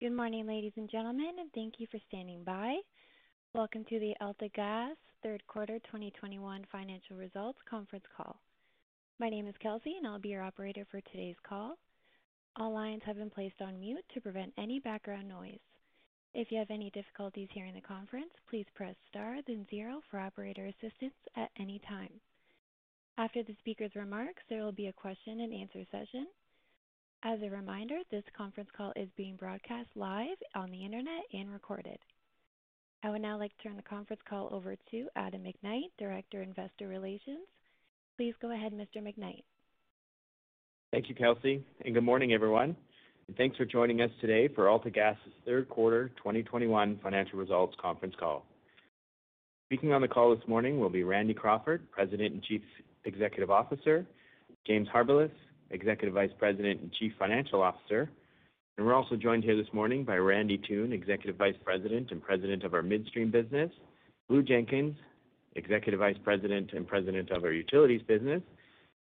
Good morning, ladies and gentlemen, and thank you for standing by. Welcome to the AltaGas Third Quarter 2021 Financial Results Conference Call. My name is Kelsey, and I'll be your operator for today's call. All lines have been placed on mute to prevent any background noise. If you have any difficulties hearing the conference, please press star then zero for operator assistance at any time. After the speaker's remarks, there will be a question and answer session. As a reminder, this conference call is being broadcast live on the internet and recorded. I would now like to turn the conference call over to Adam McKnight, Director, Investor Relations. Please go ahead, Mr. McKnight. Thank you, Kelsey, and good morning, everyone. And thanks for joining us today for AltaGas's Third Quarter 2021 Financial Results Conference Call. Speaking on the call this morning will be Randy Crawford, President and Chief Executive Officer, James Harbilis, Executive Vice President and Chief Financial Officer. And we're also joined here this morning by Randy Thune, Executive Vice President and President of our Midstream Business, Lou Jenkins, Executive Vice President and President of our Utilities Business,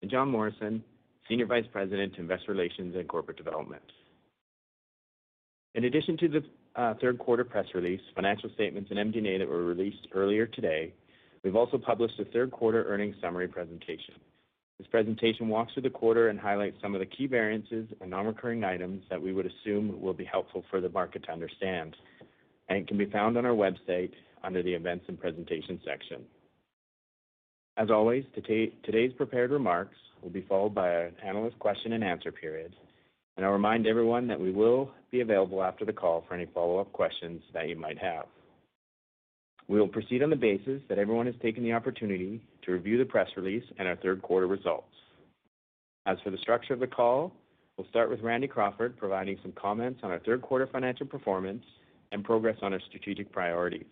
and John Morrison, Senior Vice President, Investor Relations and Corporate Development. In addition to the third quarter press release, financial statements, and MD&A that were released earlier today, we've also published a third quarter earnings summary presentation. This presentation walks through the quarter and highlights some of the key variances and non-recurring items that we would assume will be helpful for the market to understand, and it can be found on our website under the Events and Presentation section. As always, today's prepared remarks will be followed by an analyst question and answer period, and I'll remind everyone that we will be available after the call for any follow-up questions that you might have. We will proceed on the basis that everyone has taken the opportunity to review the press release and our third quarter results. As for the structure of the call, we'll start with Randy Crawford providing some comments on our third quarter financial performance and progress on our strategic priorities,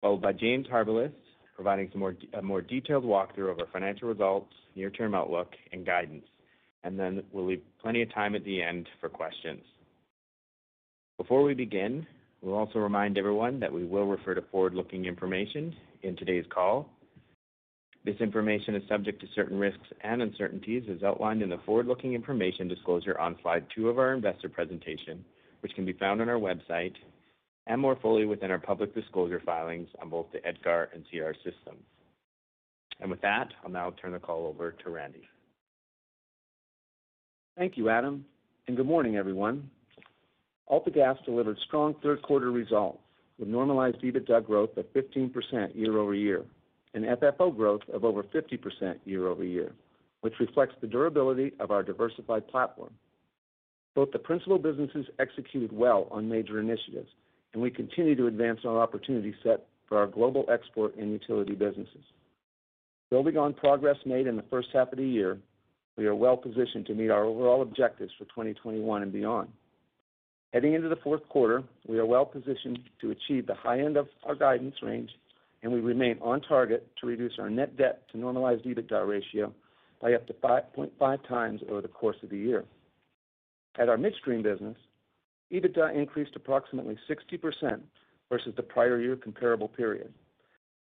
followed by James Harbilis providing a more detailed walkthrough of our financial results, near-term outlook, and guidance, and then we'll leave plenty of time at the end for questions. Before we begin, we'll also remind everyone that we will refer to forward-looking information in today's call. This information is subject to certain risks and uncertainties as outlined in the forward-looking information disclosure on slide 2 of our investor presentation, which can be found on our website and more fully within our public disclosure filings on both the EDGAR and CR systems. And with that, I'll now turn the call over to Randy. Thank you, Adam, and good morning, everyone. AltaGas delivered strong third quarter results with normalized EBITDA growth of 15% year over year and FFO growth of over 50% year over year, which reflects the durability of our diversified platform. Both the principal businesses executed well on major initiatives, and we continue to advance our opportunity set for our global export and utility businesses. Building on progress made in the first half of the year, we are well positioned to meet our overall objectives for 2021 and beyond. Heading into the fourth quarter, we are well positioned to achieve the high end of our guidance range, and we remain on target to reduce our net debt to normalized EBITDA ratio by up to 5.5 times over the course of the year. At our midstream business, EBITDA increased approximately 60% versus the prior year comparable period,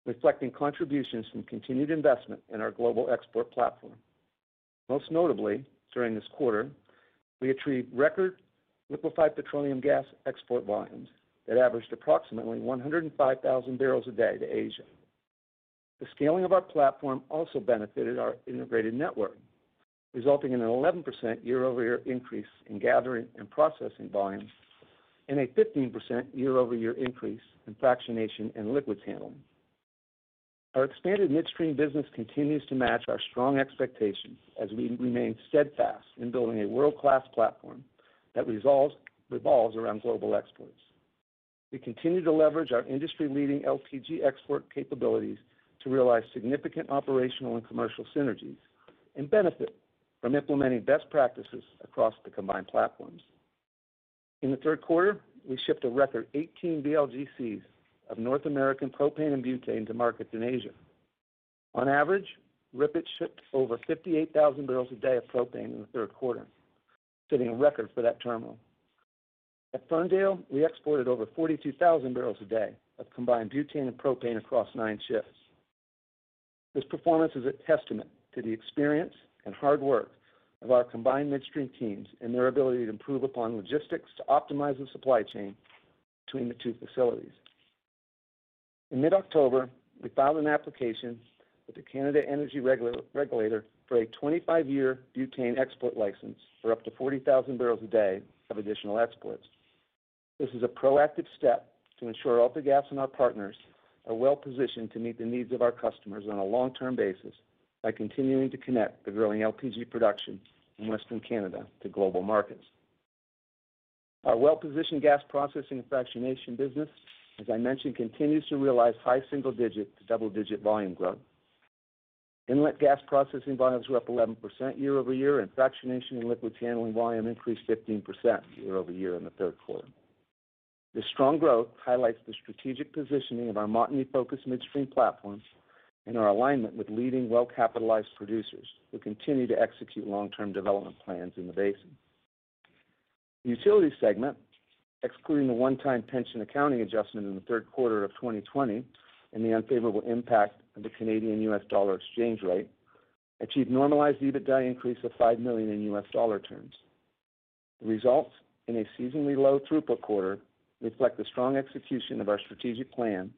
reflecting contributions from continued investment in our global export platform. Most notably, during this quarter, we achieved record liquefied petroleum gas export volumes that averaged approximately 105,000 barrels a day to Asia. The scaling of our platform also benefited our integrated network, resulting in an 11% year-over-year increase in gathering and processing volumes and a 15% year-over-year increase in fractionation and liquids handling. Our expanded midstream business continues to match our strong expectations as we remain steadfast in building a world-class platform that revolves around global exports. We continue to leverage our industry-leading LPG export capabilities to realize significant operational and commercial synergies and benefit from implementing best practices across the combined platforms. In the third quarter, we shipped a record 18 VLGCs of North American propane and butane to markets in Asia. On average, Ripet shipped over 58,000 barrels a day of propane in the third quarter, setting a record for that terminal. At Ferndale, we exported over 42,000 barrels a day of combined butane and propane across 9 ships. This performance is a testament to the experience and hard work of our combined midstream teams and their ability to improve upon logistics to optimize the supply chain between the two facilities. In mid-October, we filed an application with the Canada Energy Regulator for a 25-year butane export license for up to 40,000 barrels a day of additional exports. This is a proactive step to ensure AltaGas and our partners are well positioned to meet the needs of our customers on a long-term basis by continuing to connect the growing LPG production in Western Canada to global markets. Our well-positioned gas processing and fractionation business, as I mentioned, continues to realize high single-digit to double-digit volume growth. Inlet gas processing volumes were up 11% year over year, and fractionation and liquids handling volume increased 15% year over year in the third quarter. This strong growth highlights the strategic positioning of our Montney-focused midstream platforms and our alignment with leading, well-capitalized producers who continue to execute long-term development plans in the basin. The utility segment, excluding the one-time pension accounting adjustment in the third quarter of 2020 and the unfavorable impact of the Canadian-U.S. dollar exchange rate, achieved normalized EBITDA increase of $5 million in U.S. dollar terms. The results, in a seasonally low throughput quarter, reflect the strong execution of our strategic plan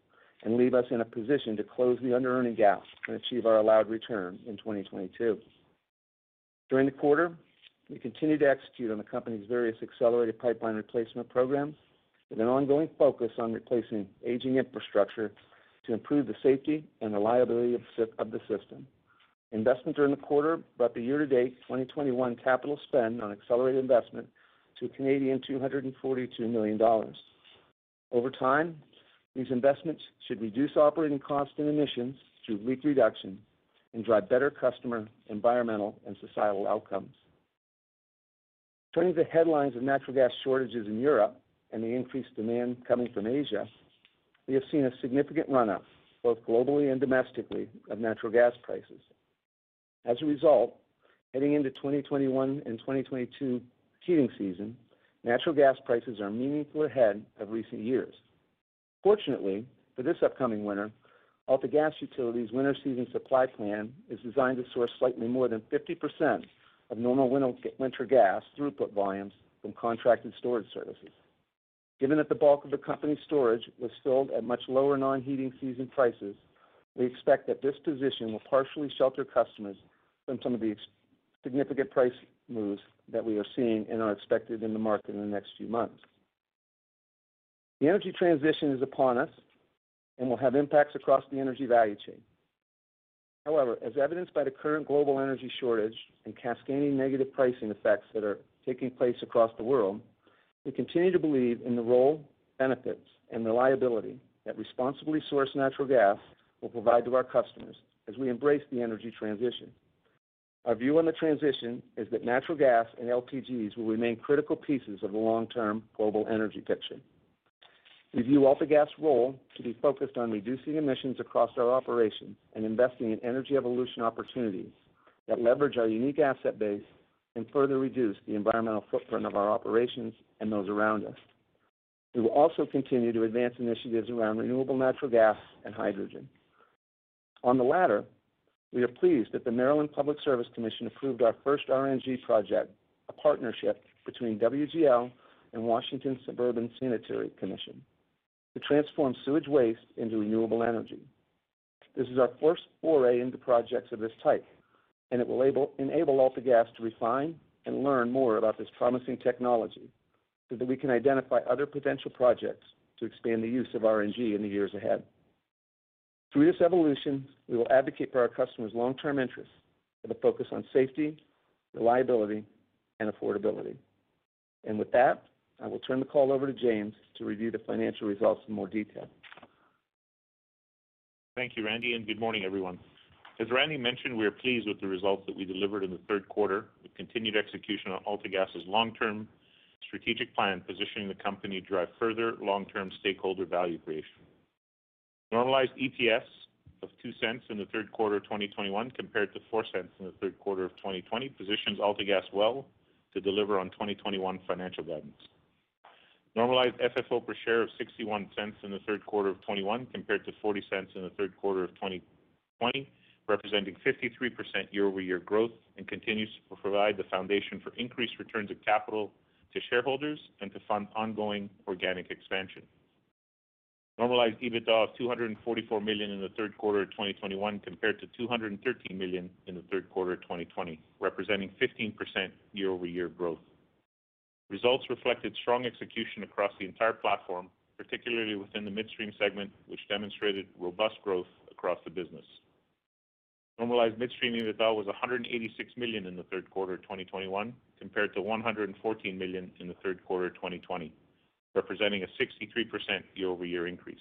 and leave us in a position to close the under-earning gap and achieve our allowed return in 2022. During the quarter, we continued to execute on the company's various accelerated pipeline replacement programs with an ongoing focus on replacing aging infrastructure to improve the safety and reliability of the system. Investment during the quarter brought the year-to-date 2021 capital spend on accelerated investment to $242 million. Over time, these investments should reduce operating costs and emissions through leak reduction and drive better customer, environmental, and societal outcomes. Turning to the headlines of natural gas shortages in Europe and the increased demand coming from Asia, we have seen a significant run-up, both globally and domestically, of natural gas prices. As a result, heading into 2021 and 2022 heating season, natural gas prices are meaningfully ahead of recent years. Fortunately, for this upcoming winter, AltaGas Utilities' winter season supply plan is designed to source slightly more than 50% of normal winter gas throughput volumes from contracted storage services. Given that the bulk of the company's storage was filled at much lower non-heating season prices, we expect that this position will partially shelter customers from some of the significant price moves that we are seeing and are expected in the market in the next few months. The energy transition is upon us and will have impacts across the energy value chain. However, as evidenced by the current global energy shortage and cascading negative pricing effects that are taking place across the world, we continue to believe in the role, benefits, and reliability that responsibly sourced natural gas will provide to our customers as we embrace the energy transition. Our view on the transition is that natural gas and LPGs will remain critical pieces of the long-term global energy picture. We view AltaGas' role to be focused on reducing emissions across our operations and investing in energy evolution opportunities that leverage our unique asset base and further reduce the environmental footprint of our operations and those around us. We will also continue to advance initiatives around renewable natural gas and hydrogen. On the latter, we are pleased that the Maryland Public Service Commission approved our first RNG project, a partnership between WGL and Washington Suburban Sanitary Commission, to transform sewage waste into renewable energy. This is our first foray into projects of this type, and it will enable AltaGas to refine and learn more about this promising technology so that we can identify other potential projects to expand the use of RNG in the years ahead. Through this evolution, we will advocate for our customers' long-term interests with a focus on safety, reliability, and affordability. And with that, I will turn the call over to James to review the financial results in more detail. Thank you, Randy, and good morning, everyone. As Randy mentioned, we are pleased with the results that we delivered in the third quarter with continued execution on AltaGas's long-term strategic plan positioning the company to drive further long-term stakeholder value creation. Normalized EPS of 2 cents in the third quarter of 2021 compared to 4 cents in the third quarter of 2020 positions AltaGas well to deliver on 2021 financial guidance. Normalized FFO per share of 61 cents in the third quarter of 21 compared to 40 cents in the third quarter of 2020, representing 53% year-over-year growth, and continues to provide the foundation for increased returns of capital to shareholders and to fund ongoing organic expansion. Normalized EBITDA of 244 million in the third quarter of 2021 compared to 213 million in the third quarter of 2020, representing 15% year-over-year growth. Results reflected strong execution across the entire platform, particularly within the midstream segment, which demonstrated robust growth across the business. Normalized midstream EBITDA was 186 million in the third quarter of 2021 compared to 114 million in the third quarter of 2020, representing a 63% year-over-year increase.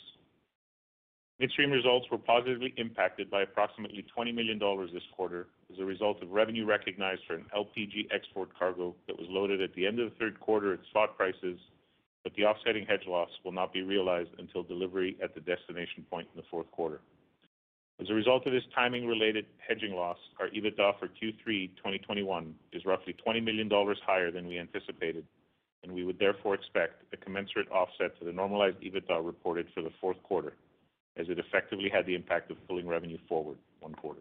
Midstream results were positively impacted by approximately $20 million this quarter as a result of revenue recognized for an LPG export cargo that was loaded at the end of the third quarter at spot prices, but the offsetting hedge loss will not be realized until delivery at the destination point in the fourth quarter. As a result of this timing-related hedging loss, our EBITDA for Q3 2021 is roughly $20 million higher than we anticipated, and we would therefore expect a commensurate offset to the normalized EBITDA reported for the fourth quarter, as it effectively had the impact of pulling revenue forward one quarter.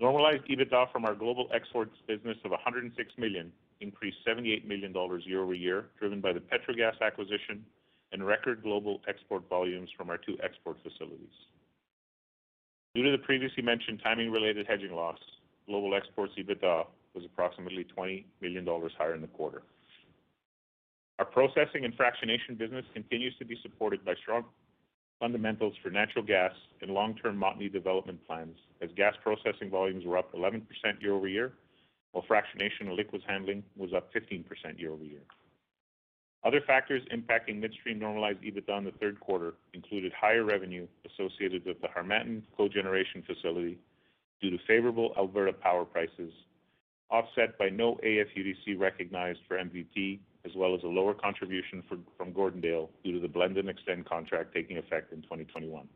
Normalized EBITDA from our global exports business of 106 million increased 78 million dollars year over year, driven by the Petrogas acquisition and record global export volumes from our two export facilities. Due to the previously mentioned timing-related hedging loss, global exports EBITDA was approximately $20 million higher in the quarter. Our processing and fractionation business continues to be supported by strong fundamentals for natural gas and long-term Montney development plans, as gas processing volumes were up 11% year-over-year, while fractionation and liquids handling was up 15% year-over-year. Other factors impacting midstream normalized EBITDA in the third quarter included higher revenue associated with the Harmattan cogeneration facility due to favorable Alberta power prices, offset by no AFUDC recognized for MVP, as well as a lower contribution from Gordondale due to the blend and extend contract taking effect in 2021.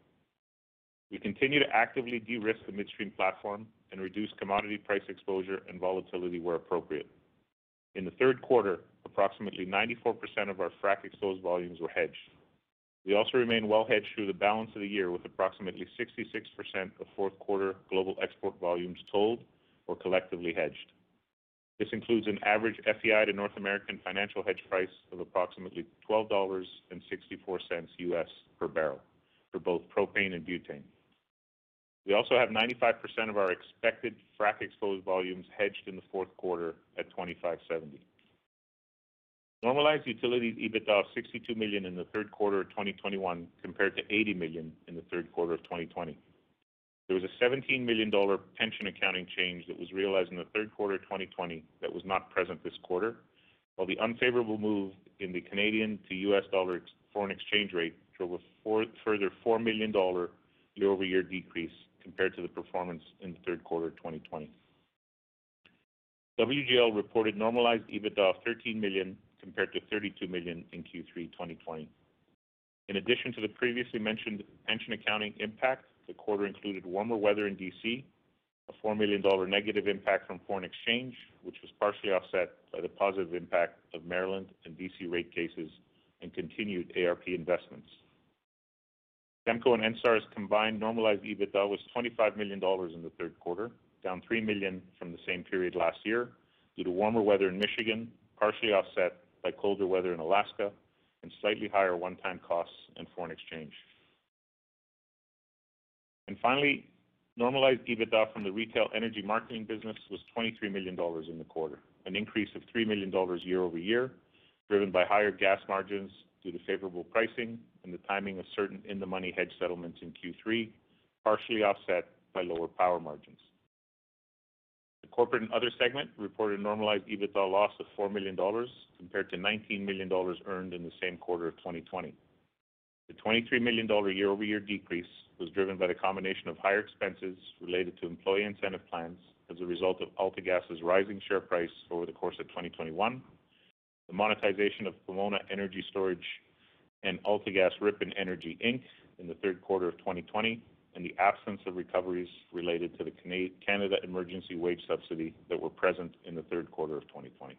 We continue to actively de-risk the midstream platform and reduce commodity price exposure and volatility where appropriate. In the third quarter, approximately 94% of our frac exposed volumes were hedged. We also remain well hedged through the balance of the year, with approximately 66% of fourth quarter global export volumes tolled or collectively hedged. This includes an average FEI to North American financial hedge price of approximately $12.64 US per barrel for both propane and butane. We also have 95% of our expected frac exposed volumes hedged in the fourth quarter at 25.70. Normalized utilities EBITDA of 62 million in the third quarter of 2021 compared to 80 million in the third quarter of 2020. There was a $17 million pension accounting change that was realized in the third quarter of 2020 that was not present this quarter, while the unfavorable move in the Canadian to US dollar foreign exchange rate drove a further $4 million year-over-year decrease compared to the performance in the third quarter of 2020. WGL reported normalized EBITDA of 13 million compared to 32 million in Q3 2020. In addition to the previously mentioned pension accounting impact, the quarter included warmer weather in D.C., a $4 million negative impact from foreign exchange, which was partially offset by the positive impact of Maryland and D.C. rate cases and continued ARP investments. Demco and NSAR's combined normalized EBITDA was $25 million in the third quarter, down $3 million from the same period last year due to warmer weather in Michigan, partially offset by colder weather in Alaska, and slightly higher one-time costs and foreign exchange. And finally, normalized EBITDA from the retail energy marketing business was $23 million in the quarter, an increase of $3 million year over year, driven by higher gas margins due to favorable pricing and the timing of certain in-the-money hedge settlements in Q3, partially offset by lower power margins. The corporate and other segment reported a normalized EBITDA loss of $4 million compared to $19 million earned in the same quarter of 2020. The $23 million year-over-year decrease was driven by the combination of higher expenses related to employee incentive plans as a result of AltaGas's rising share price over the course of 2021, the monetization of Pomona Energy Storage and AltaGas Ripon Energy Inc. in the third quarter of 2020, and the absence of recoveries related to the Canada Emergency Wage Subsidy that were present in the third quarter of 2020.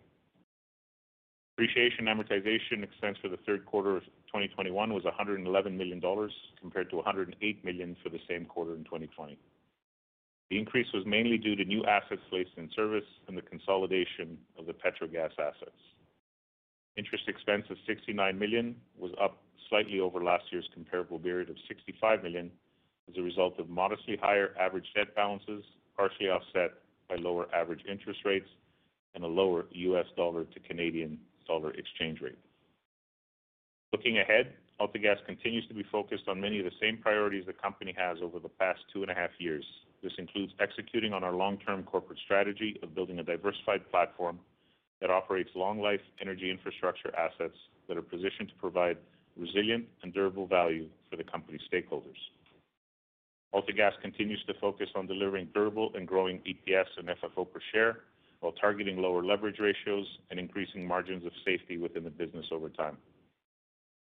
Depreciation and amortization expense for the third quarter of 2021 was $111 million compared to $108 million for the same quarter in 2020. The increase was mainly due to new assets placed in service and the consolidation of the Petrogas assets. Interest expense of $69 million was up slightly over last year's comparable period of $65 million as a result of modestly higher average debt balances, partially offset by lower average interest rates and a lower US dollar to Canadian dollar exchange rate. Looking ahead, AltaGas continues to be focused on many of the same priorities the company has over the past 2.5 years. This includes executing on our long-term corporate strategy of building a diversified platform that operates long-life energy infrastructure assets that are positioned to provide resilient and durable value for the company's stakeholders. AltaGas continues to focus on delivering durable and growing EPS and FFO per share while targeting lower leverage ratios and increasing margins of safety within the business over time.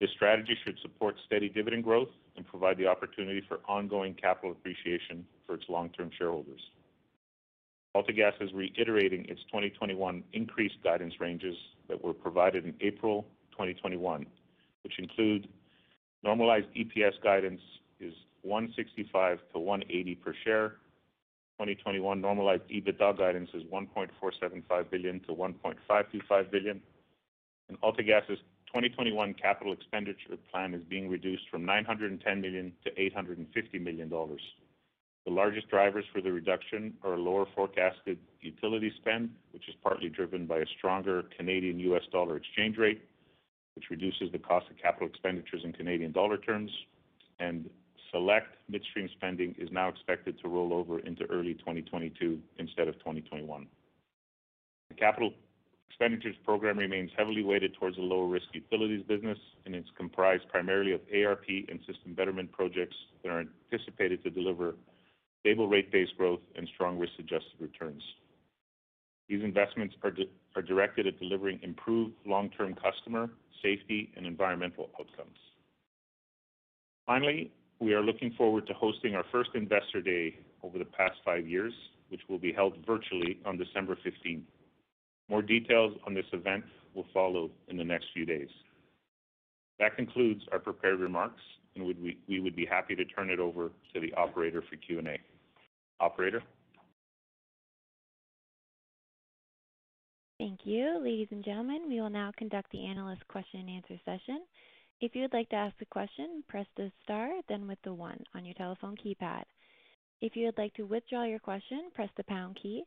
This strategy should support steady dividend growth and provide the opportunity for ongoing capital appreciation for its long-term shareholders. AltaGas is reiterating its 2021 increased guidance ranges that were provided in April 2021, which include normalized EPS guidance is 165 to 180 per share. 2021 normalized EBITDA guidance is 1.475 billion to 1.525 billion. And AltaGas's 2021 capital expenditure plan is being reduced from 910 million to 850 million dollars. The largest drivers for the reduction are a lower forecasted utility spend, which is partly driven by a stronger Canadian US dollar exchange rate, which reduces the cost of capital expenditures in Canadian dollar terms, and select midstream spending is now expected to roll over into early 2022 instead of 2021. The capital expenditures program remains heavily weighted towards the lower risk utilities business, and it's comprised primarily of ARP and system betterment projects that are anticipated to deliver stable rate-based growth and strong risk-adjusted returns. These investments are directed at delivering improved long-term customer, safety, and environmental outcomes. Finally, we are looking forward to hosting our first Investor Day over the past 5 years, which will be held virtually on December 15th. More details on this event will follow in the next few days. That concludes our prepared remarks, and we would be happy to turn it over to the operator for Q&A. Operator? Thank you. Ladies and gentlemen, we will now conduct the analyst question and answer session. If you would like to ask a question, press the star, then with the 1 on your telephone keypad. If you would like to withdraw your question, press the pound key.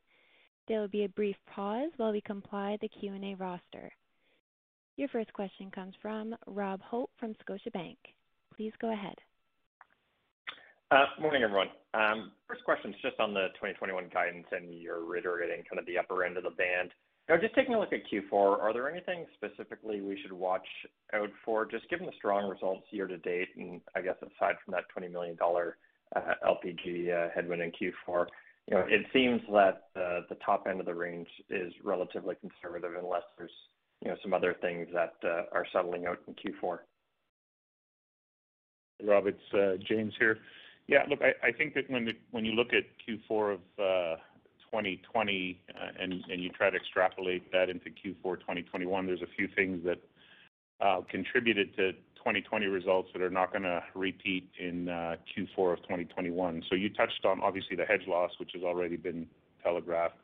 There will be a brief pause while we compile the Q&A roster. Your first question comes from Rob Hope from Scotiabank. Please go ahead. Morning, everyone. First question is just on the 2021 guidance, and you're reiterating kind of the upper end of the band. Now, just taking a look at Q4, are there anything specifically we should watch out for, just given the strong results year to date, and I guess aside from that $20 million LPG headwind in Q4, you know, it seems that the top end of the range is relatively conservative, unless there's, you know, some other things that are settling out in Q4. Rob, it's James here. Yeah, look, I think that when you look at Q4 of 2020 and you try to extrapolate that into Q4 2021, there's a few things that contributed to 2020 results that are not going to repeat in Q4 of 2021. So you touched on obviously the hedge loss, which has already been telegraphed,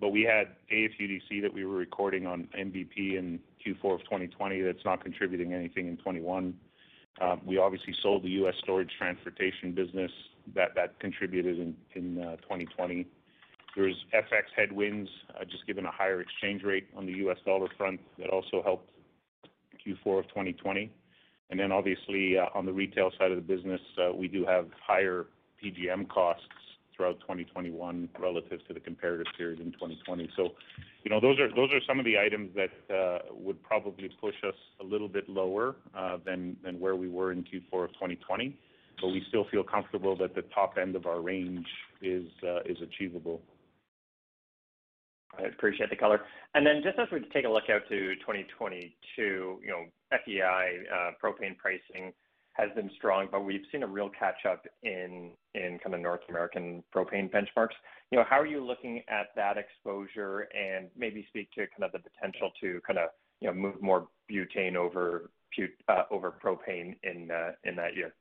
but we had AFUDC that we were recording on MVP in Q4 of 2020 that's not contributing anything in 21. We obviously sold the U.S. storage transportation business that contributed in 2020. There's FX headwinds, just given a higher exchange rate on the U.S. dollar front, that also helped Q4 of 2020. And then obviously on the retail side of the business, we do have higher PGM costs throughout 2021 relative to the comparative period in 2020. So, you know, those are some of the items that would probably push us a little bit lower than where we were in Q4 of 2020. But we still feel comfortable that the top end of our range is achievable. I appreciate the color. And then just as we take a look out to 2022, you know, FEI propane pricing has been strong, but we've seen a real catch up in kind of North American propane benchmarks. You know, how are you looking at that exposure, and maybe speak to kind of the potential to kind of, you know, move more butane over propane in that year?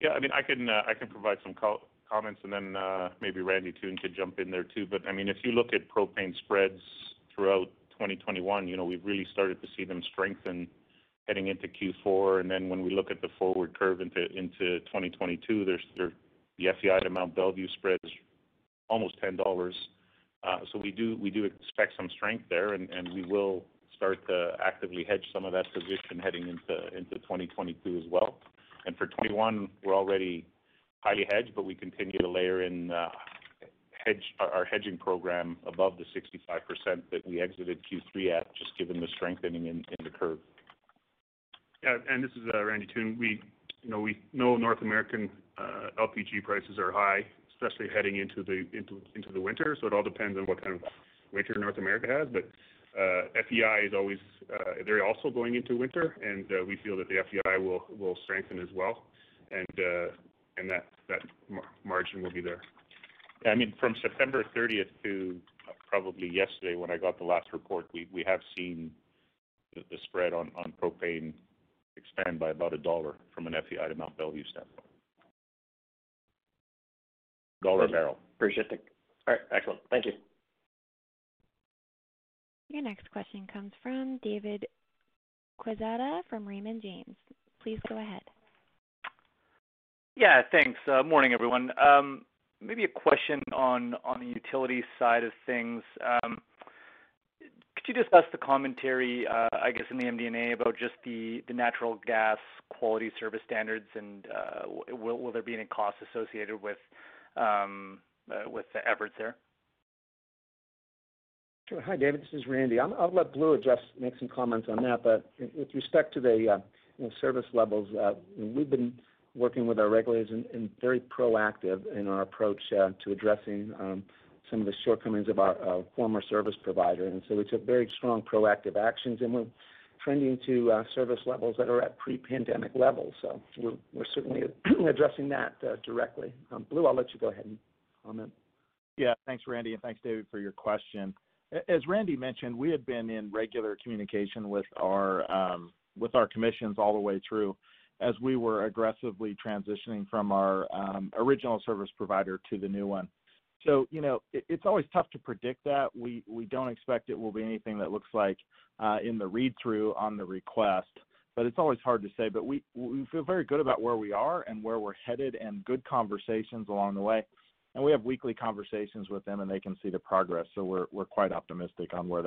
Yeah, I mean, I can provide some comments, and then maybe Randy Thune could jump in there too. But I mean, if you look at propane spreads throughout 2021, you know, we've really started to see them strengthen heading into Q4, and then when we look at the forward curve into 2022, there's the FEI to Mont Belvieu spreads almost $10. So we do expect some strength there, and we will start to actively hedge some of that position heading into 2022 as well. And for 21, we're already highly hedged, but we continue to layer in our hedging program above the 65% that we exited Q3 at, just given the strengthening in the curve. Yeah, and this is Randy Thune. We know North American LPG prices are high, especially heading into the winter. So it all depends on what kind of winter North America has. But FEI is always they're also going into winter, and we feel that the FEI will strengthen as well, and that margin will be there. Yeah, I mean, from September 30th to probably yesterday when I got the last report, we have seen the spread on propane expand by about $1 from an FEI to Mont Belvieu standpoint. $1 a barrel. Appreciate it. All right, excellent. Thank you. Your next question comes from David Quezada from Raymond James. Please go ahead. Yeah, thanks. Morning, everyone. Maybe a question on the utility side of things. Could you discuss the commentary, I guess, in the MD&A about just the natural gas quality service standards, and will there be any costs associated with the efforts there? Sure. Hi, David. This is Randy. I'll let Blue make some comments on that. But with respect to the service levels, we've been working with our regulators and very proactive in our approach to addressing some of the shortcomings of our former service provider. And so we took very strong proactive actions, and we're trending to service levels that are at pre-pandemic levels. So we're certainly addressing that directly. Blue, I'll let you go ahead and comment. Yeah, thanks, Randy, and thanks, David, for your question. As Randy mentioned, we had been in regular communication with our commissions all the way through as we were aggressively transitioning from our original service provider to the new one. So, you know, it's always tough to predict that. We don't expect it will be anything that looks like in the read-through on the request, but it's always hard to say. But we feel very good about where we are and where we're headed, and good conversations along the way. And we have weekly conversations with them, and they can see the progress. So we're quite optimistic on where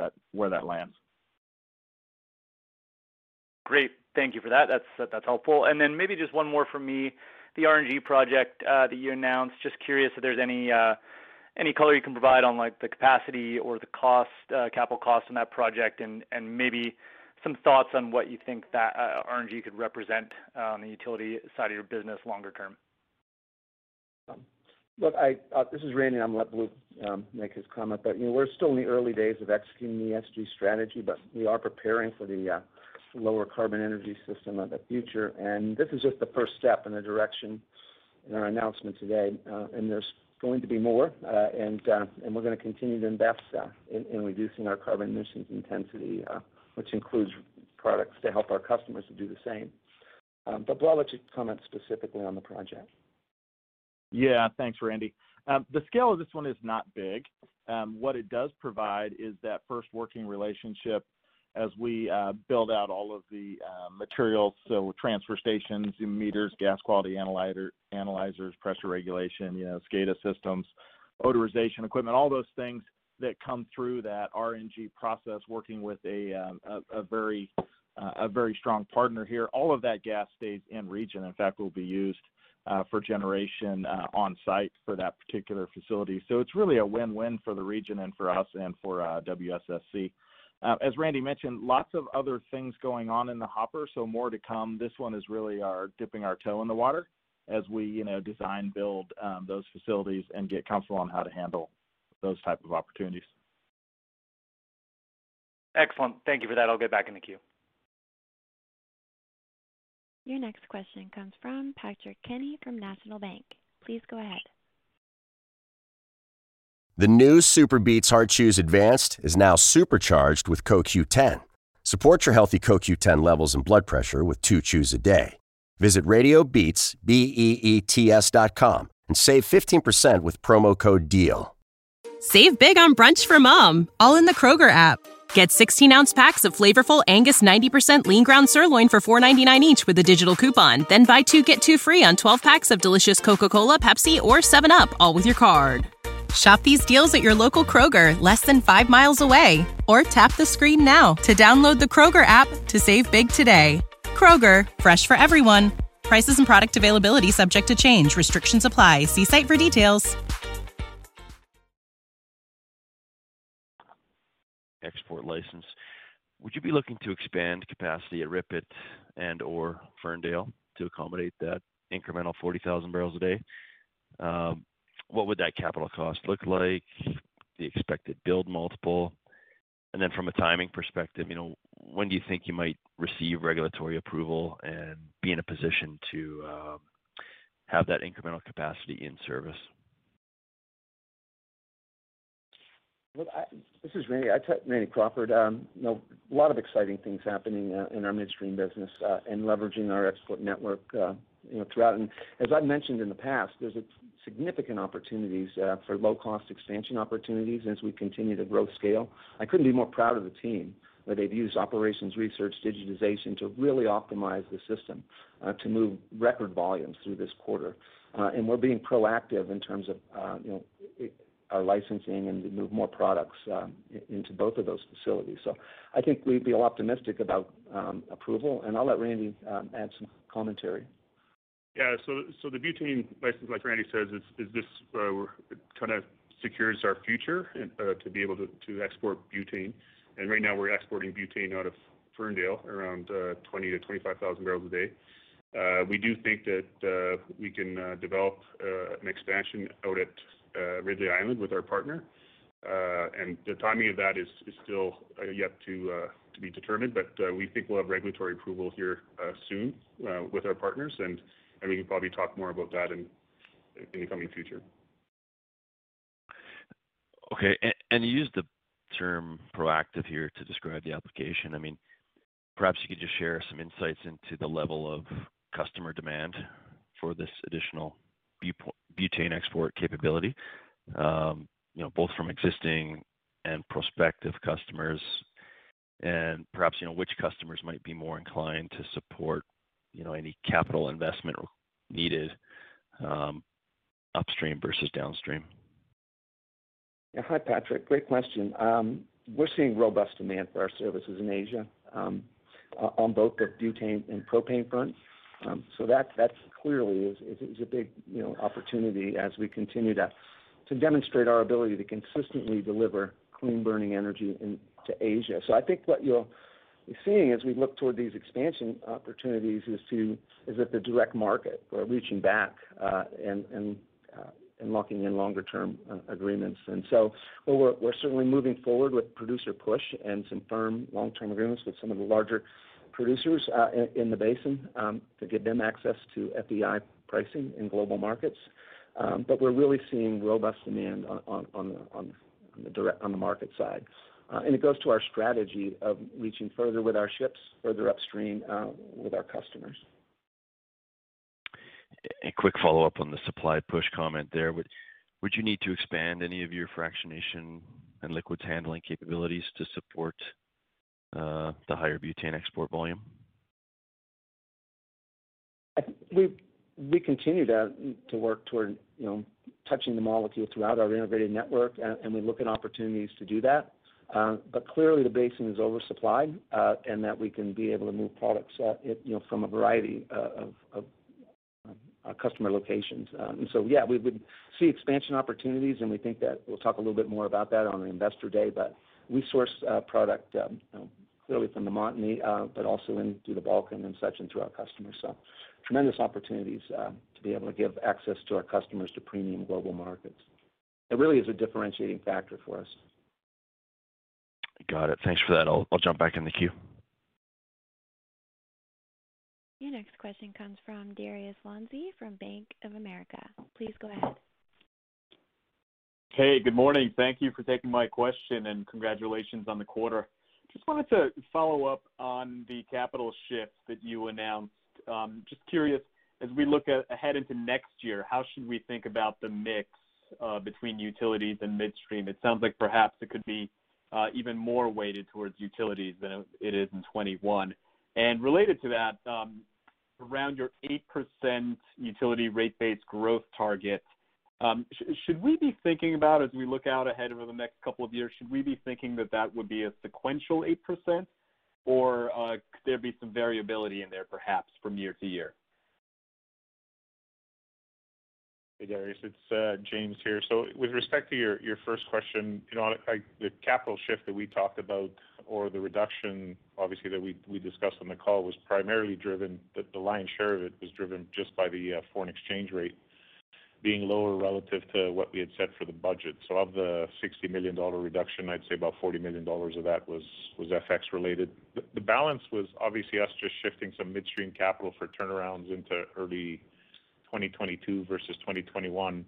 that lands. Great. Thank you for that. That's helpful. And then maybe just one more from me. The RNG project that you announced, just curious if there's any color you can provide on like the capacity or the cost, capital cost on that project, and maybe some thoughts on what you think that RNG could represent on the utility side of your business longer term. Look, this is Randy, and I'm going to let Blue make his comment, but, you know, we're still in the early days of executing the ESG strategy, but we are preparing for the lower carbon energy system of the future, and this is just the first step in the direction in our announcement today, and there's going to be more, and we're going to continue to invest in reducing our carbon emissions intensity, which includes products to help our customers to do the same. But Blue, I'll let you comment specifically on the project. Yeah, thanks, Randy. The scale of this one is not big. What it does provide is that first working relationship as we build out all of the materials, so transfer stations, meters, gas quality analyzers, pressure regulation, you know, SCADA systems, odorization equipment, all those things that come through that RNG process, working with a very strong partner here. All of that gas stays in region. In fact, will be used for generation on site for that particular facility. So it's really a win-win for the region and for us and for WSSC. As Randy mentioned, lots of other things going on in the hopper, so more to come. This one is really our dipping our toe in the water as we, you know, design, build those facilities and get comfortable on how to handle those type of opportunities. Excellent. Thank you for that. I'll get back in the queue. Your next question comes from Patrick Kenny from National Bank. Please go ahead. The new Super Beets Heart Chews Advanced is now supercharged with CoQ10. Support your healthy CoQ10 levels and blood pressure with 2 chews a day. Visit RadioBeets, BEETS.com and save 15% with promo code DEAL. Save big on brunch for mom, all in the Kroger app. Get 16-ounce packs of flavorful Angus 90% lean ground sirloin for $4.99 each with a digital coupon. Then buy 2, get 2 free on 12 packs of delicious Coca-Cola, Pepsi, or 7-Up, all with your card. Shop these deals at your local Kroger, less than 5 miles away. Or tap the screen now to download the Kroger app to save big today. Kroger, fresh for everyone. Prices and product availability subject to change. Restrictions apply. See site for details. Export license. Would you be looking to expand capacity at Ripet and or Ferndale to accommodate that incremental 40,000 barrels a day? What would that capital cost look like, the expected build multiple? And then from a timing perspective, you know, when do you think you might receive regulatory approval and be in a position to have that incremental capacity in service? Well, this is Randy. Randy Crawford. You know, a lot of exciting things happening in our midstream business and leveraging our export network throughout. And as I've mentioned in the past, there's a significant opportunities for low-cost expansion opportunities as we continue to grow scale. I couldn't be more proud of the team, where they've used operations, research, digitization to really optimize the system to move record volumes through this quarter. And we're being proactive in terms of, our licensing and to move more products into both of those facilities. So I think we feel optimistic about approval, and I'll let Randy add some commentary. Yeah, so the butane license, like Randy says, is this kind of secures our future to be able to export butane. And right now we're exporting butane out of Ferndale around 20 to 25,000 barrels a day. We do think that we can develop an expansion out at Ridley Island with our partner, and the timing of that is still yet to be determined. But we think we'll have regulatory approval here soon with our partners, and we can probably talk more about that in the coming future. Okay, and you used the term proactive here to describe the application. I mean, perhaps you could just share some insights into the level of customer demand for this additional butane export capability, both from existing and prospective customers, and perhaps, which customers might be more inclined to support any capital investment needed upstream versus downstream? Yeah, hi, Patrick. Great question. We're seeing robust demand for our services in Asia on both the butane and propane front. So that clearly is a big opportunity as we continue to demonstrate our ability to consistently deliver clean burning energy to Asia. So I think what you'll seeing as we look toward these expansion opportunities is at the direct market. We're reaching back and locking in longer term agreements. And so we're certainly moving forward with producer push and some firm long term agreements with some of the larger producers in the basin to give them access to FEI pricing in global markets. But we're really seeing robust demand on the market side. And it goes to our strategy of reaching further with our ships, further upstream with our customers. A quick follow-up on the supply push comment there. Would you need to expand any of your fractionation and liquids handling capabilities to support the higher butane export volume? We continue to work toward touching the molecule throughout our integrated network, and we look at opportunities to do that. But clearly, the basin is oversupplied, and that we can be able to move products, from a variety of customer locations. And so, yeah, we would see expansion opportunities, and we think that we'll talk a little bit more about that on the Investor Day. But we source product clearly from the Montney, but also through the Balkan and such, and through our customers. So, tremendous opportunities to be able to give access to our customers to premium global markets. it really is a differentiating factor for us. Got it. Thanks for that. I'll jump back in the queue. Your next question comes from Darius Lanzi from Bank of America. Please go ahead. Hey, good morning. Thank you for taking my question, and congratulations on the quarter. Just wanted to follow up on the capital shift that you announced. Just curious, as we look ahead into next year, how should we think about the mix between utilities and midstream? It sounds like perhaps it could be even more weighted towards utilities than it is in 21. And related to that, around your 8% utility rate-based growth target, should we be thinking about, as we look out ahead over the next couple of years, should we be thinking that that would be a sequential 8%, or could there be some variability in there perhaps from year to year? Hey, Darius, it's James here. So with respect to your first question, you know, the capital shift that we talked about, or the reduction, obviously, that we discussed on the call, was primarily driven, the lion's share of it was driven just by the foreign exchange rate being lower relative to what we had set for the budget. So of the $60 million reduction, I'd say about $40 million of that was FX related. The balance was obviously us just shifting some midstream capital for turnarounds into early 2022 versus 2021.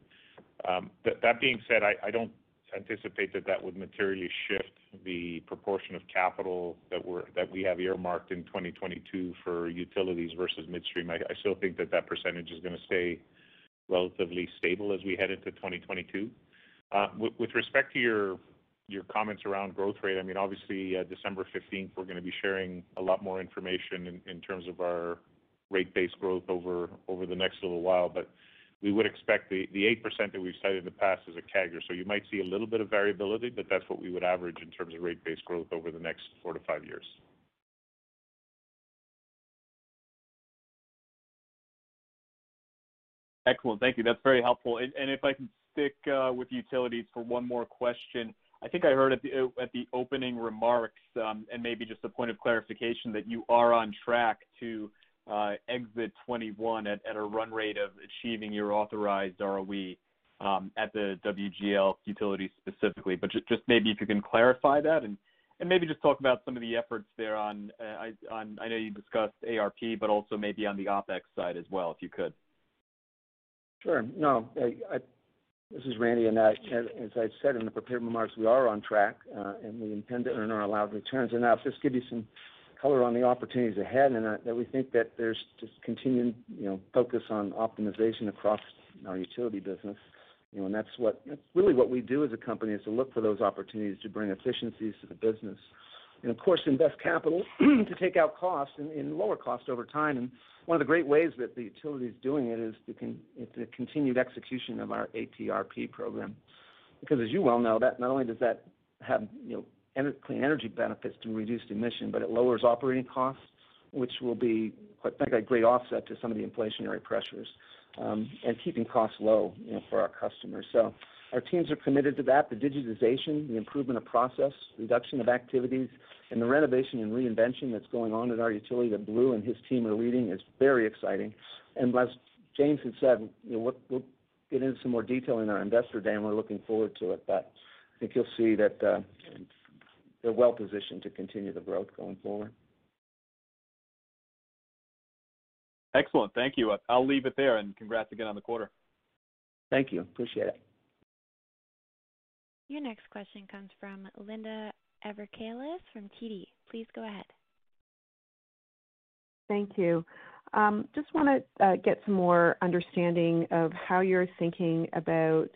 That being said, I don't anticipate that would materially shift the proportion of capital that we have earmarked in 2022 for utilities versus midstream. I still think that percentage is going to stay relatively stable as we head into 2022. With respect to your comments around growth rate, I mean, obviously, December 15th, we're going to be sharing a lot more information in terms of our rate-based growth over the next little while, but we would expect the 8% that we've cited in the past as a CAGR. So you might see a little bit of variability, but that's what we would average in terms of rate-based growth over the next 4 to 5 years. Excellent. Thank you. That's very helpful. And if I can stick with utilities for one more question, I think I heard at the opening remarks, and maybe just a point of clarification, that you are on track to exit 21 at a run rate of achieving your authorized ROE at the WGL utilities specifically. But just maybe if you can clarify that, and maybe just talk about some of the efforts there on I know you discussed ARP, but also maybe on the OPEX side as well, if you could. Sure. No, this is Randy, and as I said in the prepared remarks, we are on track, and we intend to earn our allowed returns. And I'll just give you some color on the opportunities ahead, and that we think that there's just continued, you know, focus on optimization across our utility business, you know, and that's really what we do as a company, is to look for those opportunities to bring efficiencies to the business, and of course invest capital to take out costs and lower cost over time. And one of the great ways that the utility is doing it is the continued execution of our ATRP program, because as you well know, that not only does that have, you know, clean energy benefits to reduced emission, but it lowers operating costs, which will be, quite frankly, a great offset to some of the inflationary pressures, and keeping costs low, you know, for our customers. So our teams are committed to that, the digitization, the improvement of process, reduction of activities, and the renovation and reinvention that's going on at our utility that Blue and his team are leading is very exciting. And as James had said, you know, we'll get into some more detail in our investor day, and we're looking forward to it, but I think you'll see that they're well positioned to continue the growth going forward. Excellent. Thank you. I'll leave it there, and congrats again on the quarter. Thank you. Appreciate it. Your next question comes from Linda Everkalis from TD. Please go ahead. Thank you. Just want to get some more understanding of how you're thinking about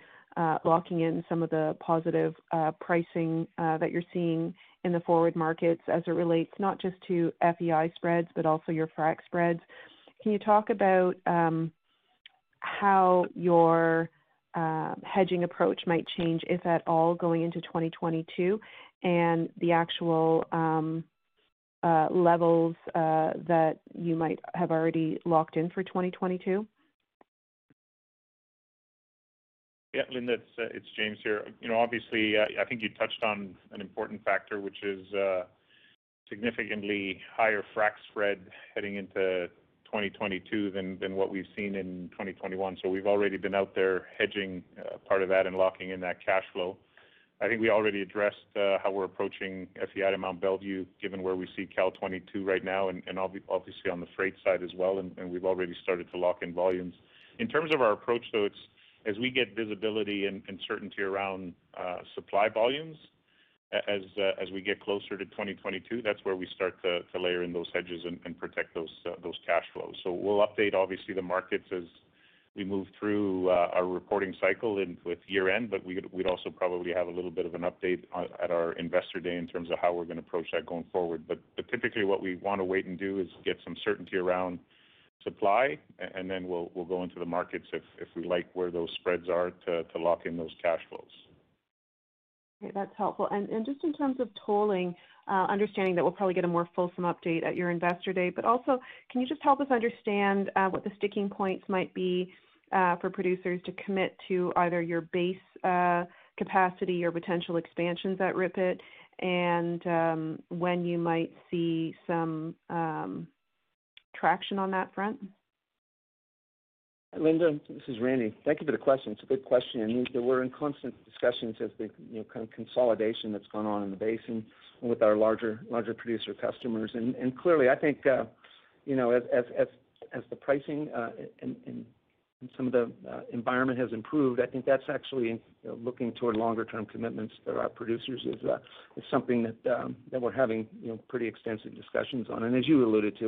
locking in some of the positive pricing that you're seeing in the forward markets as it relates not just to FEI spreads, but also your frac spreads. Can you talk about how your hedging approach might change, if at all, going into 2022, and the actual levels that you might have already locked in for 2022? Yeah, Linda, it's James here. You know, obviously, I think you touched on an important factor, which is significantly higher frac spread heading into 2022 than what we've seen in 2021. So we've already been out there hedging part of that and locking in that cash flow. I think we already addressed how we're approaching FEI to Mount Bellevue, given where we see Cal 22 right now, and obviously on the freight side as well, and we've already started to lock in volumes. In terms of our approach, though, it's as we get visibility and certainty around supply volumes, as we get closer to 2022, that's where we start to layer in those hedges and protect those cash flows. So we'll update, obviously, the markets as we move through our reporting cycle and with year end, but we'd also probably have a little bit of an update at our investor day in terms of how we're going to approach that going forward. But typically what we want to wait and do is get some certainty around supply, and then we'll go into the markets if we like where those spreads are to lock in those cash flows. Okay, that's helpful. And just in terms of tolling, understanding that we'll probably get a more fulsome update at your investor day, but also can you just help us understand what the sticking points might be for producers to commit to either your base capacity or potential expansions at Ripet, and when you might see some traction on that front? Linda, this is Randy. Thank you for the question. It's a good question. And we're in constant discussions as the kind of consolidation that's gone on in the basin with our larger producer customers. And clearly, I think as the pricing and some of the environment has improved, I think that's actually looking toward longer-term commitments for our producers is something that we're having pretty extensive discussions on. And as you alluded to,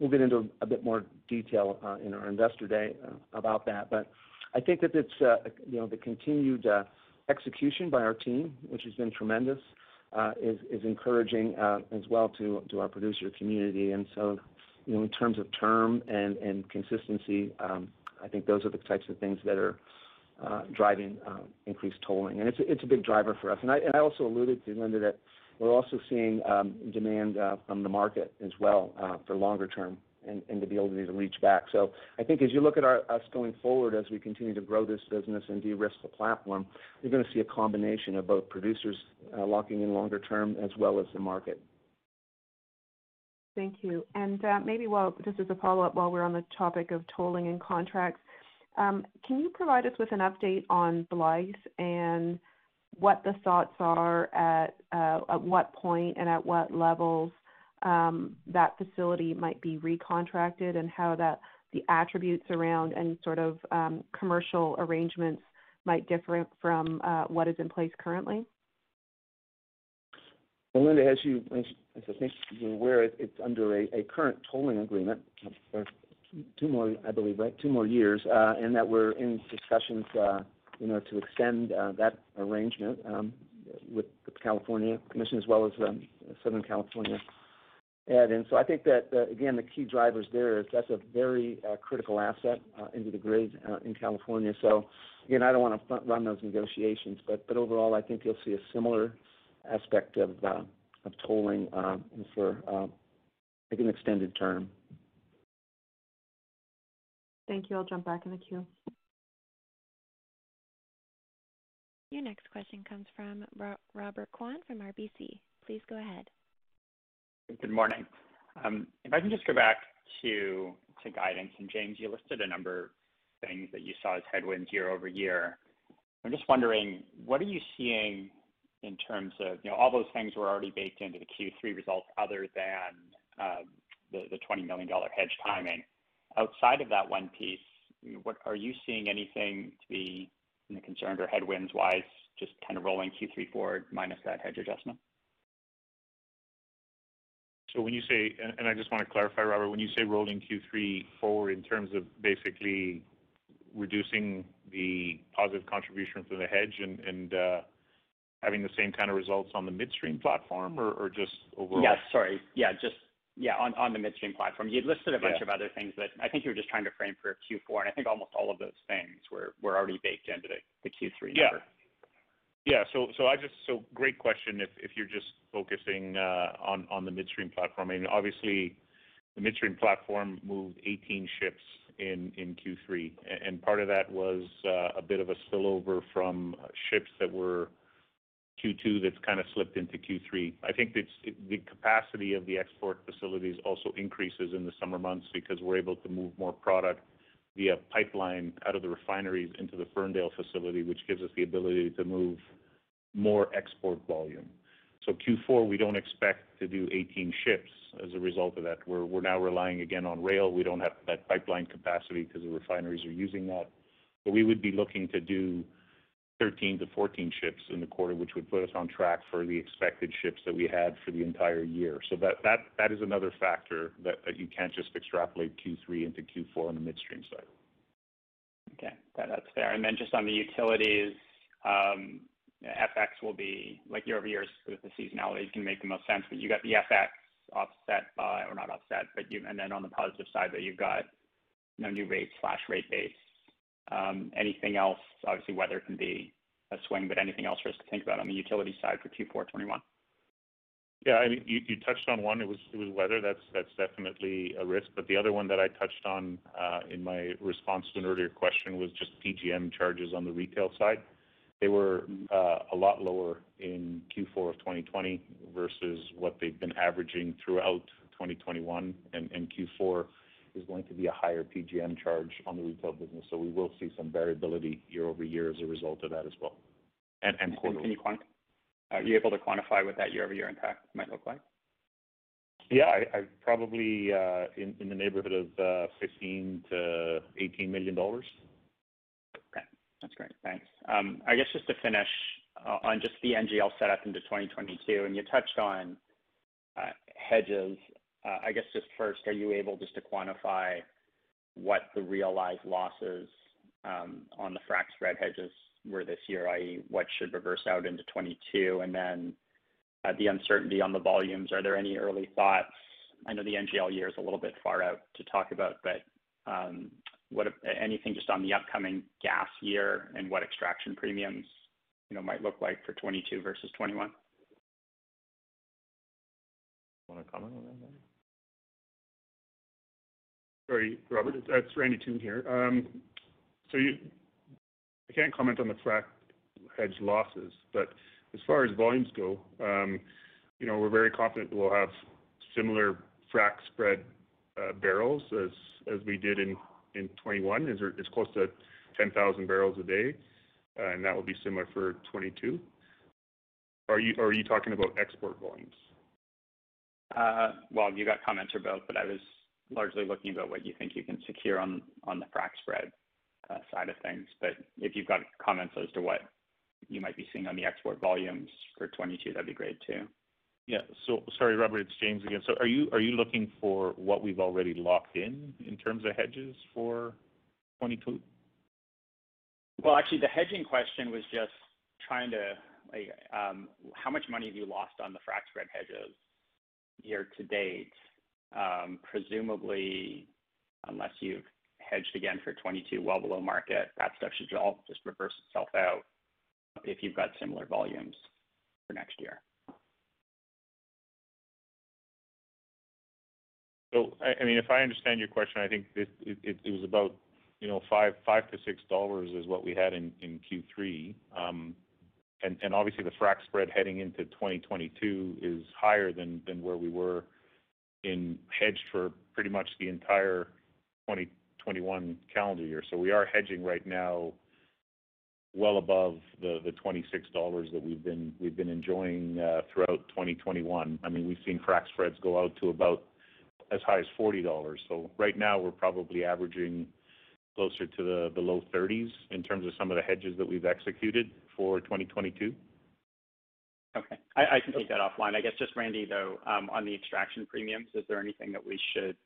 we'll get into a bit more detail in our investor day about that. But I think that it's the continued execution by our team, which has been tremendous, is encouraging as well to our producer community. And so, in terms of term and consistency. I think those are the types of things that are driving increased tolling, and it's a big driver for us. And I also alluded to, Linda, that we're also seeing demand from the market as well for longer term and to be able to reach back. So I think as you look at us going forward as we continue to grow this business and de-risk the platform, you're going to see a combination of both producers locking in longer term as well as the market. Thank you. And maybe just as a follow-up, while we're on the topic of tolling and contracts, can you provide us with an update on Blythe and what the thoughts are at what point and at what levels that facility might be recontracted, and how the attributes around and sort of commercial arrangements might differ from what is in place currently? Well, Linda, as I think you're aware, it's under a current tolling agreement for two more years, and that we're in discussions, to extend that arrangement with the California Commission as well as Southern California. And so I think that, again, the key drivers there is that's a very critical asset into the grid in California. So, again, I don't want to front run those negotiations, but overall I think you'll see a similar aspect of tolling for like an extended term. Thank you. I'll jump back in the queue. Your next question comes from Robert Kwan from RBC. Please go ahead. Good morning. If I can just go back to guidance, and James, you listed a number of things that you saw as headwinds year over year. I'm just wondering, what are you seeing in terms of, all those things were already baked into the Q3 results other than the $20 million hedge timing. Outside of that one piece, what are you seeing anything to be concerned or headwinds-wise, just kind of rolling Q3 forward minus that hedge adjustment? So when you say, and I just want to clarify, Robert, when you say rolling Q3 forward in terms of basically reducing the positive contribution from the hedge and having the same kind of results on the midstream platform or just overall? Yeah, sorry. Yeah, on the midstream platform. You listed a bunch of other things that I think you were just trying to frame for Q4, and I think almost all of those things were already baked into the Q3 number. Yeah, so great question if you're just focusing on the midstream platform. I mean, obviously, the midstream platform moved 18 ships in Q3, and part of that was a bit of a spillover from ships that were Q2 that's kind of slipped into Q3. I think that the capacity of the export facilities also increases in the summer months because we're able to move more product via pipeline out of the refineries into the Ferndale facility, which gives us the ability to move more export volume. So Q4, we don't expect to do 18 ships as a result of that. We're now relying again on rail. We don't have that pipeline capacity because the refineries are using that. But we would be looking to do 13 to 14 ships in the quarter, which would put us on track for the expected ships that we had for the entire year. So that is another factor that you can't just extrapolate Q3 into Q4 on the midstream side. Okay, that's fair. And then just on the utilities, FX will be, like, year over year with the seasonality, you can make the most sense, but you got the FX offset by, or not offset, but you, and then on the positive side that you've got no new rates / rate base. Anything else? Obviously, weather can be a swing, but anything else for us to think about on the utility side for Q4 21? Yeah, I mean, you touched on one. It was weather. That's definitely a risk. But the other one that I touched on in my response to an earlier question was just PGM charges on the retail side. They were a lot lower in Q4 of 2020 versus what they've been averaging throughout 2021, and Q4 is going to be a higher PGM charge on the retail business. So we will see some variability year over year as a result of that as well. And quarterly. Can you are you able to quantify what that year over year impact might look like? Yeah, I probably in the neighborhood of $15 to $18 million. Okay, that's great. Thanks. I guess just to finish on just the NGL setup into 2022, and you touched on hedges. I guess just first, are you able just to quantify what the realized losses on the frac spread hedges were this year, i.e. what should reverse out into 22? And then the uncertainty on the volumes, are there any early thoughts? I know the NGL year is a little bit far out to talk about, but anything just on the upcoming gas year and what extraction premiums, you know, might look like for 22 versus 21? Want to comment on that? Sorry, Robert, that's Randy Thune here. I can't comment on the frac hedge losses, but as far as volumes go, you know, we're very confident we'll have similar frac spread barrels as we did in 21. It's close to 10,000 barrels a day, and that will be similar for 22. Are you talking about export volumes? Well, you got comments or both, but I was largely looking about what you think you can secure on the frac spread side of things. But if you've got comments as to what you might be seeing on the export volumes for 22, that'd be great too. Yeah. So sorry, Robert, it's James again. So are you looking for what we've already locked in terms of hedges for 22? Well, actually, the hedging question was just trying to how much money have you lost on the frac spread hedges year to date, presumably, unless you've hedged again for 22 well below market, that stuff should all just reverse itself out if you've got similar volumes for next year. So, I mean, if I understand your question, I think it was about, you know, five to $6 is what we had in Q3. And obviously the frac spread heading into 2022 is higher than where we were in hedged for pretty much the entire 2021 calendar year. So we are hedging right now well above the $26 that we've been enjoying throughout 2021. I mean, we've seen frac spreads go out to about as high as $40. So right now we're probably averaging closer to the low 30s in terms of some of the hedges that we've executed for 2022. Okay, I can take that offline. I guess just Randy though, on the extraction premiums, is there anything that we should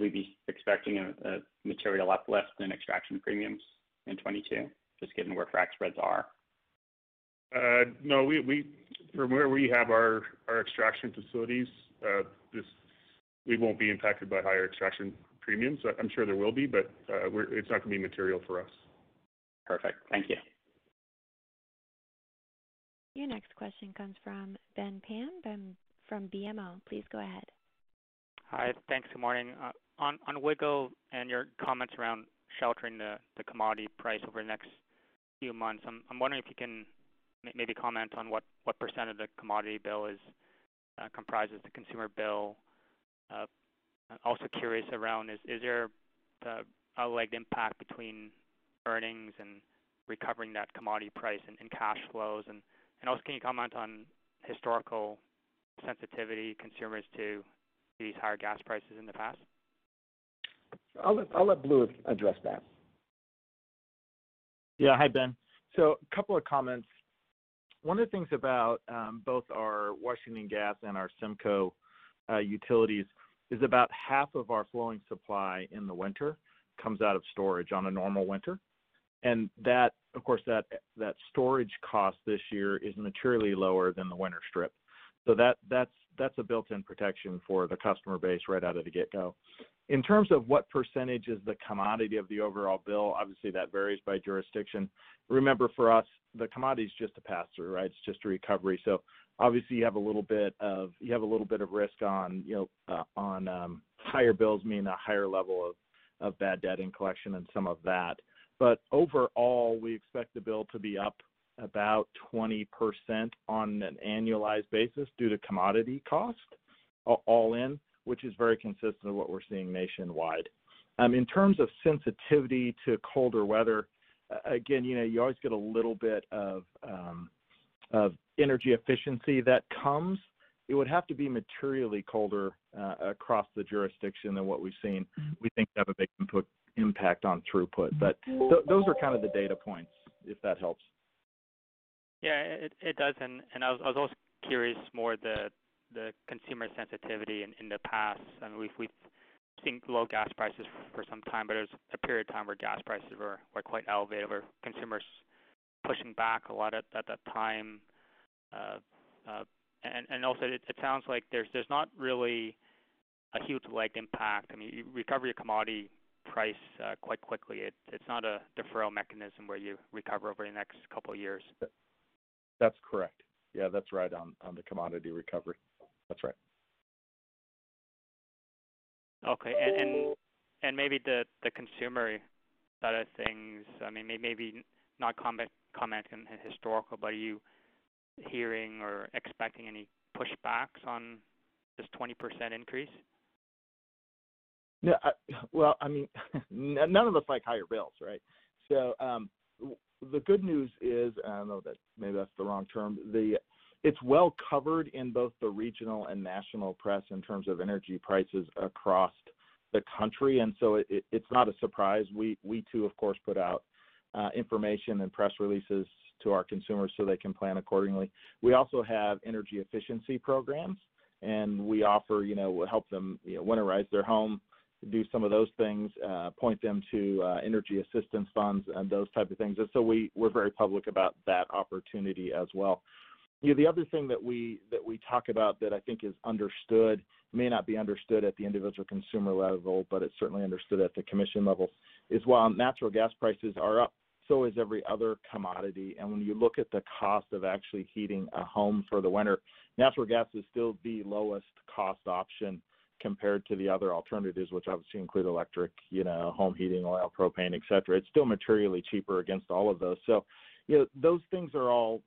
we be expecting a material uplift in extraction premiums in 22, just given where frac spreads are? No, we from where we have our extraction facilities, we won't be impacted by higher extraction premiums. I'm sure there will be, but it's not going to be material for us. Perfect. Thank you. Your next question comes from Ben Pham from BMO. Please go ahead. Hi. Thanks. Good morning. On WGL and your comments around sheltering the commodity price over the next few months, I'm wondering if you can maybe comment on what percent of the commodity bill is comprises the consumer bill. Also curious around is there a lagged impact between earnings and recovering that commodity price and cash flows, and also can you comment on historical sensitivity consumers to these higher gas prices in the past? I'll let Blue address that. Yeah, hi Ben. So a couple of comments. One of the things about both our Washington Gas and our Simcoe utilities is about half of our flowing supply in the winter comes out of storage on a normal winter. And that, of course, that storage cost this year is materially lower than the winter strip. So that's a built-in protection for the customer base right out of the get-go. In terms of what percentage is the commodity of the overall bill, obviously that varies by jurisdiction. Remember, for us, the commodity is just a pass-through, right? It's just a recovery. So obviously, you have a little bit of risk on higher bills, mean a higher level of bad debt and collection and some of that. But overall, we expect the bill to be up about 20% on an annualized basis due to commodity cost, all in, which is very consistent with what we're seeing nationwide. In terms of sensitivity to colder weather, again, you always get a little bit of energy efficiency that comes. It would have to be materially colder across the jurisdiction than what we've seen. We think that would have a big impact on throughput, but those are kind of the data points, if that helps. Yeah, it does, and I was also curious more the consumer sensitivity in the past. I mean, we've seen low gas prices for some time, but there was a period of time where gas prices were quite elevated, where consumers pushing back a lot at that time. And also, it sounds like there's not really a huge lagged impact. I mean, you recover your commodity price quite quickly. It's not a deferral mechanism where you recover over the next couple of years. That's correct. Yeah, that's right on the commodity recovery. That's right. Okay, and maybe the consumer side of things. I mean, maybe not commenting on historical, but are you hearing or expecting any pushbacks on this 20% increase? No, none of us like higher bills, right? So the good news is, I don't know that maybe that's the wrong term. It's well covered in both the regional and national press in terms of energy prices across the country, and so it's not a surprise. We too, of course, put out information and press releases to our consumers so they can plan accordingly. We also have energy efficiency programs, and we offer, we'll help them winterize their home, do some of those things, point them to energy assistance funds and those type of things. And so we're very public about that opportunity as well. The other thing that we talk about that I think is understood, may not be understood at the individual consumer level, but it's certainly understood at the commission level, is while natural gas prices are up, so is every other commodity. And when you look at the cost of actually heating a home for the winter, natural gas is still the lowest cost option compared to the other alternatives, which obviously include electric, home heating, oil, propane, et cetera. It's still materially cheaper against all of those. So, those things are all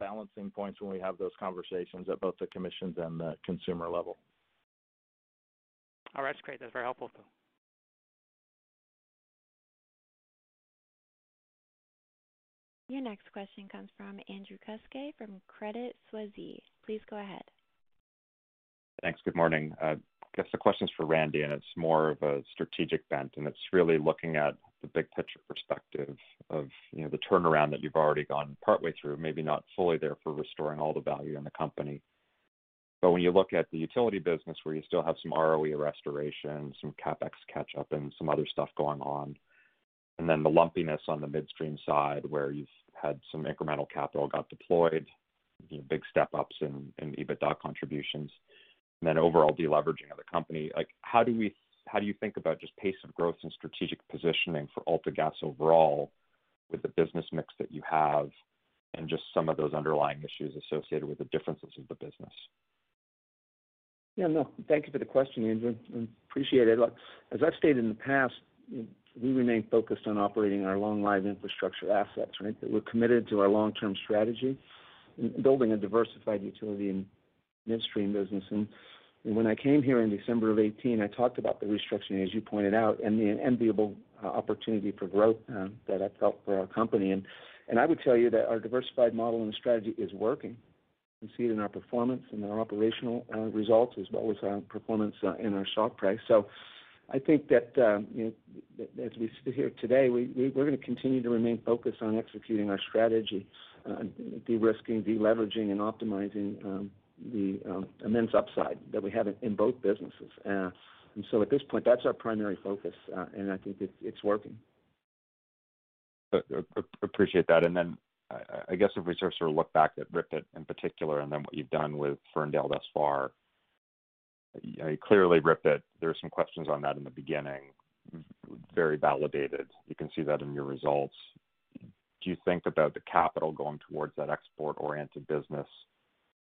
balancing points when we have those conversations at both the commissions and the consumer level. All right, that's great. That's very helpful. Your next question comes from Andrew Kuske from Credit Suisse. Please go ahead. Thanks. Good morning. I guess the question's for Randy, and it's more of a strategic bent, and it's really looking at the big picture perspective of the turnaround that you've already gone partway through, maybe not fully there for restoring all the value in the company. But when you look at the utility business where you still have some ROE restoration, some CapEx catch-up, and some other stuff going on, and then the lumpiness on the midstream side where you've had some incremental capital got deployed, big step-ups in EBITDA contributions, and then overall deleveraging of the company. Like, how do you think about just pace of growth and strategic positioning for AltaGas overall with the business mix that you have and just some of those underlying issues associated with the differences of the business? Yeah, no, thank you for the question, Andrew. I appreciate it. Look, as I've stated in the past, we remain focused on operating our long-lived infrastructure assets, right? That we're committed to our long-term strategy, building a diversified utility and midstream business. And when I came here in December of 2018, I talked about the restructuring, as you pointed out, and the enviable opportunity for growth that I felt for our company. And I would tell you that our diversified model and strategy is working. You can see it in our performance and our operational results, as well as our performance in our stock price. So I think that, you know, as we sit here today, we're going to continue to remain focused on executing our strategy, de-risking, de-leveraging, and optimizing the immense upside that we have in both businesses. And so at this point, that's our primary focus, and I think it's working. Appreciate that. And then I guess if we sort of look back at Ripet in particular, and then what you've done with Ferndale thus far, you know, clearly Ripet, there were some questions on that in the beginning, very validated. You can see that in your results. Do you think about the capital going towards that export-oriented business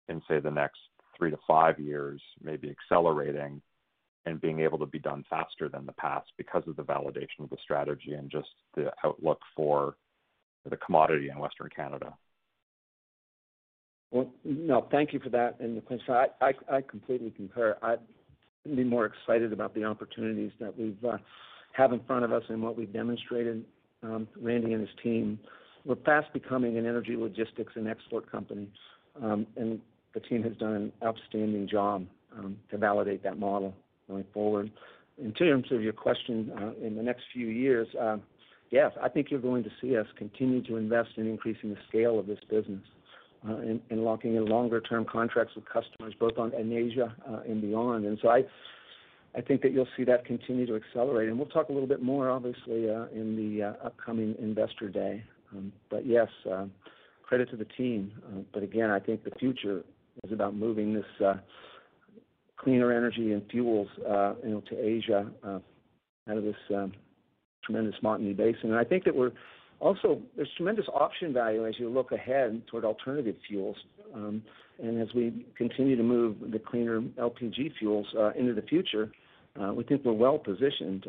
in, say, the next 3 to 5 years, maybe accelerating and being able to be done faster than the past because of the validation of the strategy and just the outlook for the commodity in Western Canada? Well, no, thank you for that. And I completely concur. I'd be more excited about the opportunities that we have in front of us and what we've demonstrated, Randy and his team. We're fast becoming an energy logistics and export company, and the team has done an outstanding job to validate that model going forward. In terms of your question, in the next few years, yes, I think you're going to see us continue to invest in increasing the scale of this business and locking in longer-term contracts with customers, both in Asia and beyond. And so I think that you'll see that continue to accelerate. And we'll talk a little bit more, obviously, in the upcoming Investor Day. But yes, credit to the team. But again, I think the future is about moving this cleaner energy and fuels to Asia out of this tremendous Montney Basin. And I think that we're also, there's tremendous option value as you look ahead toward alternative fuels. And as we continue to move the cleaner LPG fuels into the future, we think we're well positioned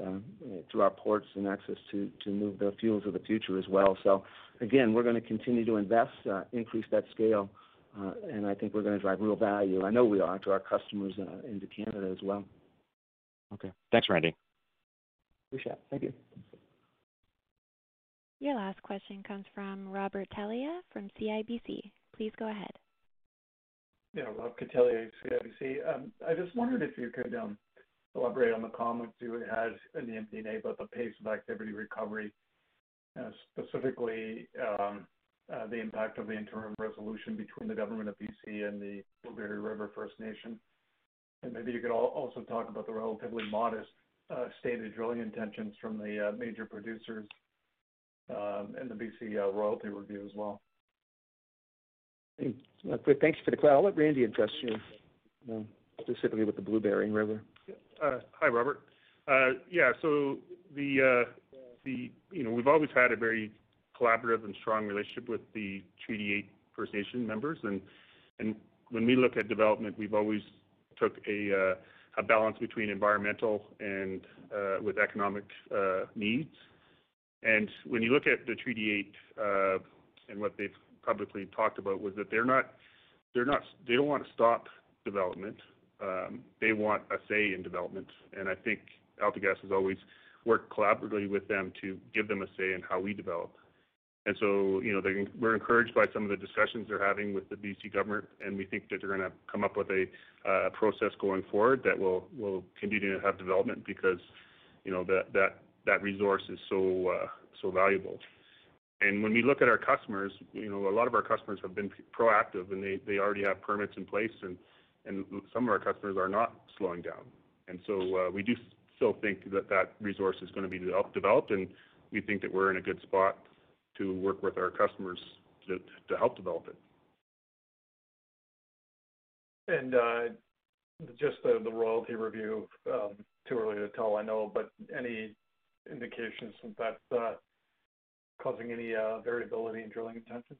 through our ports and access to move the fuels of the future as well. So again, we're going to continue to invest, increase that scale, and I think we're going to drive real value. I know we are, to our customers and to Canada as well. Okay. Thanks, Randy. Appreciate it. Thank you. Your last question comes from Robert Tellia from CIBC. Please go ahead. Yeah, Rob Tellia, CIBC. I just wondered if you could elaborate on the comments you had in the MD&A about the pace of activity recovery, specifically the impact of the interim resolution between the government of BC and the Blueberry River First Nation. And maybe you could also talk about the relatively modest stated drilling intentions from the major producers and the BC royalty review as well. Thanks for the call. I'll let Randy address you specifically with the Blueberry River. Hi, Robert. So the we've always had a very collaborative and strong relationship with the Treaty 8 First Nation members, and when we look at development, we've always took a balance between environmental and with economic needs. And when you look at the Treaty 8 and what they've publicly talked about was that they don't want to stop development. They want a say in development. And I think AltaGas has always worked collaboratively with them to give them a say in how we develop. And so, we're encouraged by some of the discussions they're having with the BC government, and we think that they're going to come up with a process going forward that will continue to have development because, that resource is so valuable. And when we look at our customers, a lot of our customers have been proactive, and they already have permits in place, and some of our customers are not slowing down. And so we do still think that resource is going to be developed, and we think that we're in a good spot to work with our customers to help develop it. And just the royalty review, too early to tell, I know, but any indications that that's causing any variability in drilling intentions?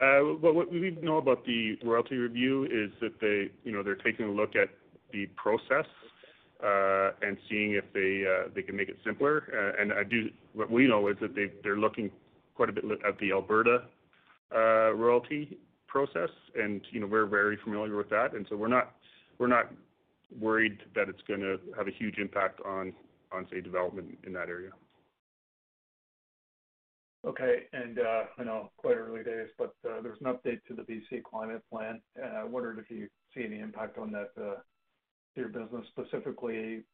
Well, what we know about the royalty review is that they're taking a look at the process and seeing if they can make it simpler. And I do, what we know is that they're looking quite a bit at the Alberta royalty process, and you know, we're very familiar with that, and so we're not worried that it's going to have a huge impact on say development in that area. Okay, and I know quite early days, but there's an update to the BC Climate Plan, and I wondered if you see any impact on that to your business, specifically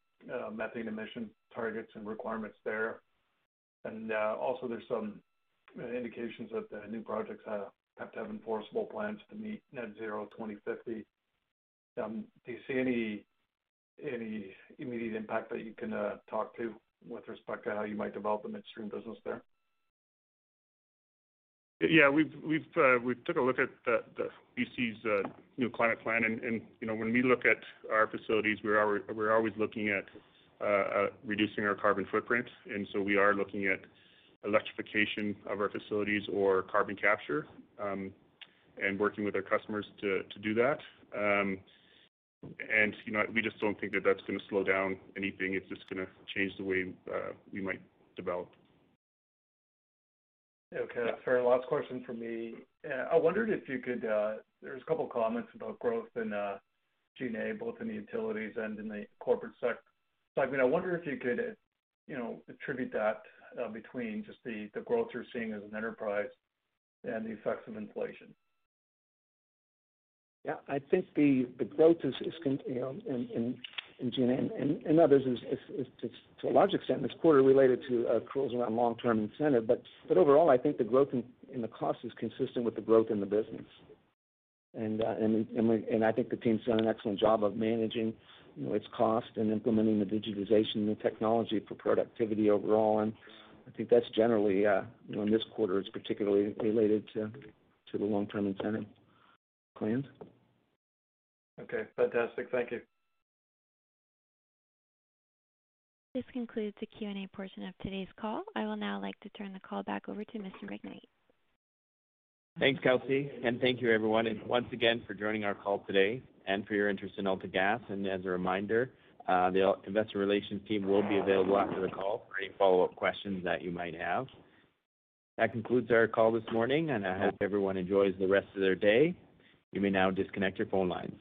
methane emission targets and requirements there. And also there's some indications that the new projects have to have enforceable plans to meet net zero 2050. Do you see any immediate impact that you can talk to with respect to how you might develop the midstream business there? Yeah, we've took a look at the BC's new climate plan, and you know, when we look at our facilities, we're always looking at reducing our carbon footprint, and so we are looking at electrification of our facilities or carbon capture, and working with our customers to do that. And you know, we just don't think that that's going to slow down anything. It's just going to change the way we might develop. Okay, fair. Last question for me. I wondered if you could, there's a couple of comments about growth in G&A, both in the utilities and in the corporate sector. So, I mean, I wonder if you could, you know, attribute that between just the growth you're seeing as an enterprise and the effects of inflation. Yeah, I think the growth is you know, in G&A and others is to a large extent this quarter related to accruals around long-term incentive. But overall, I think the growth in the cost is consistent with the growth in the business. And I think the team's done an excellent job of managing, you know, its cost and implementing the digitization and the technology for productivity overall. And I think that's generally, you know, in this quarter, it's particularly related to the long-term incentive plans. Okay, fantastic. Thank you. This concludes the Q&A portion of today's call. I will now like to turn the call back over to Mr. McKnight. Thanks, Kelsey, and thank you, everyone, and once again for joining our call today and for your interest in AltaGas. And as a reminder, the investor relations team will be available after the call for any follow-up questions that you might have. That concludes our call this morning, and I hope everyone enjoys the rest of their day. You may now disconnect your phone lines.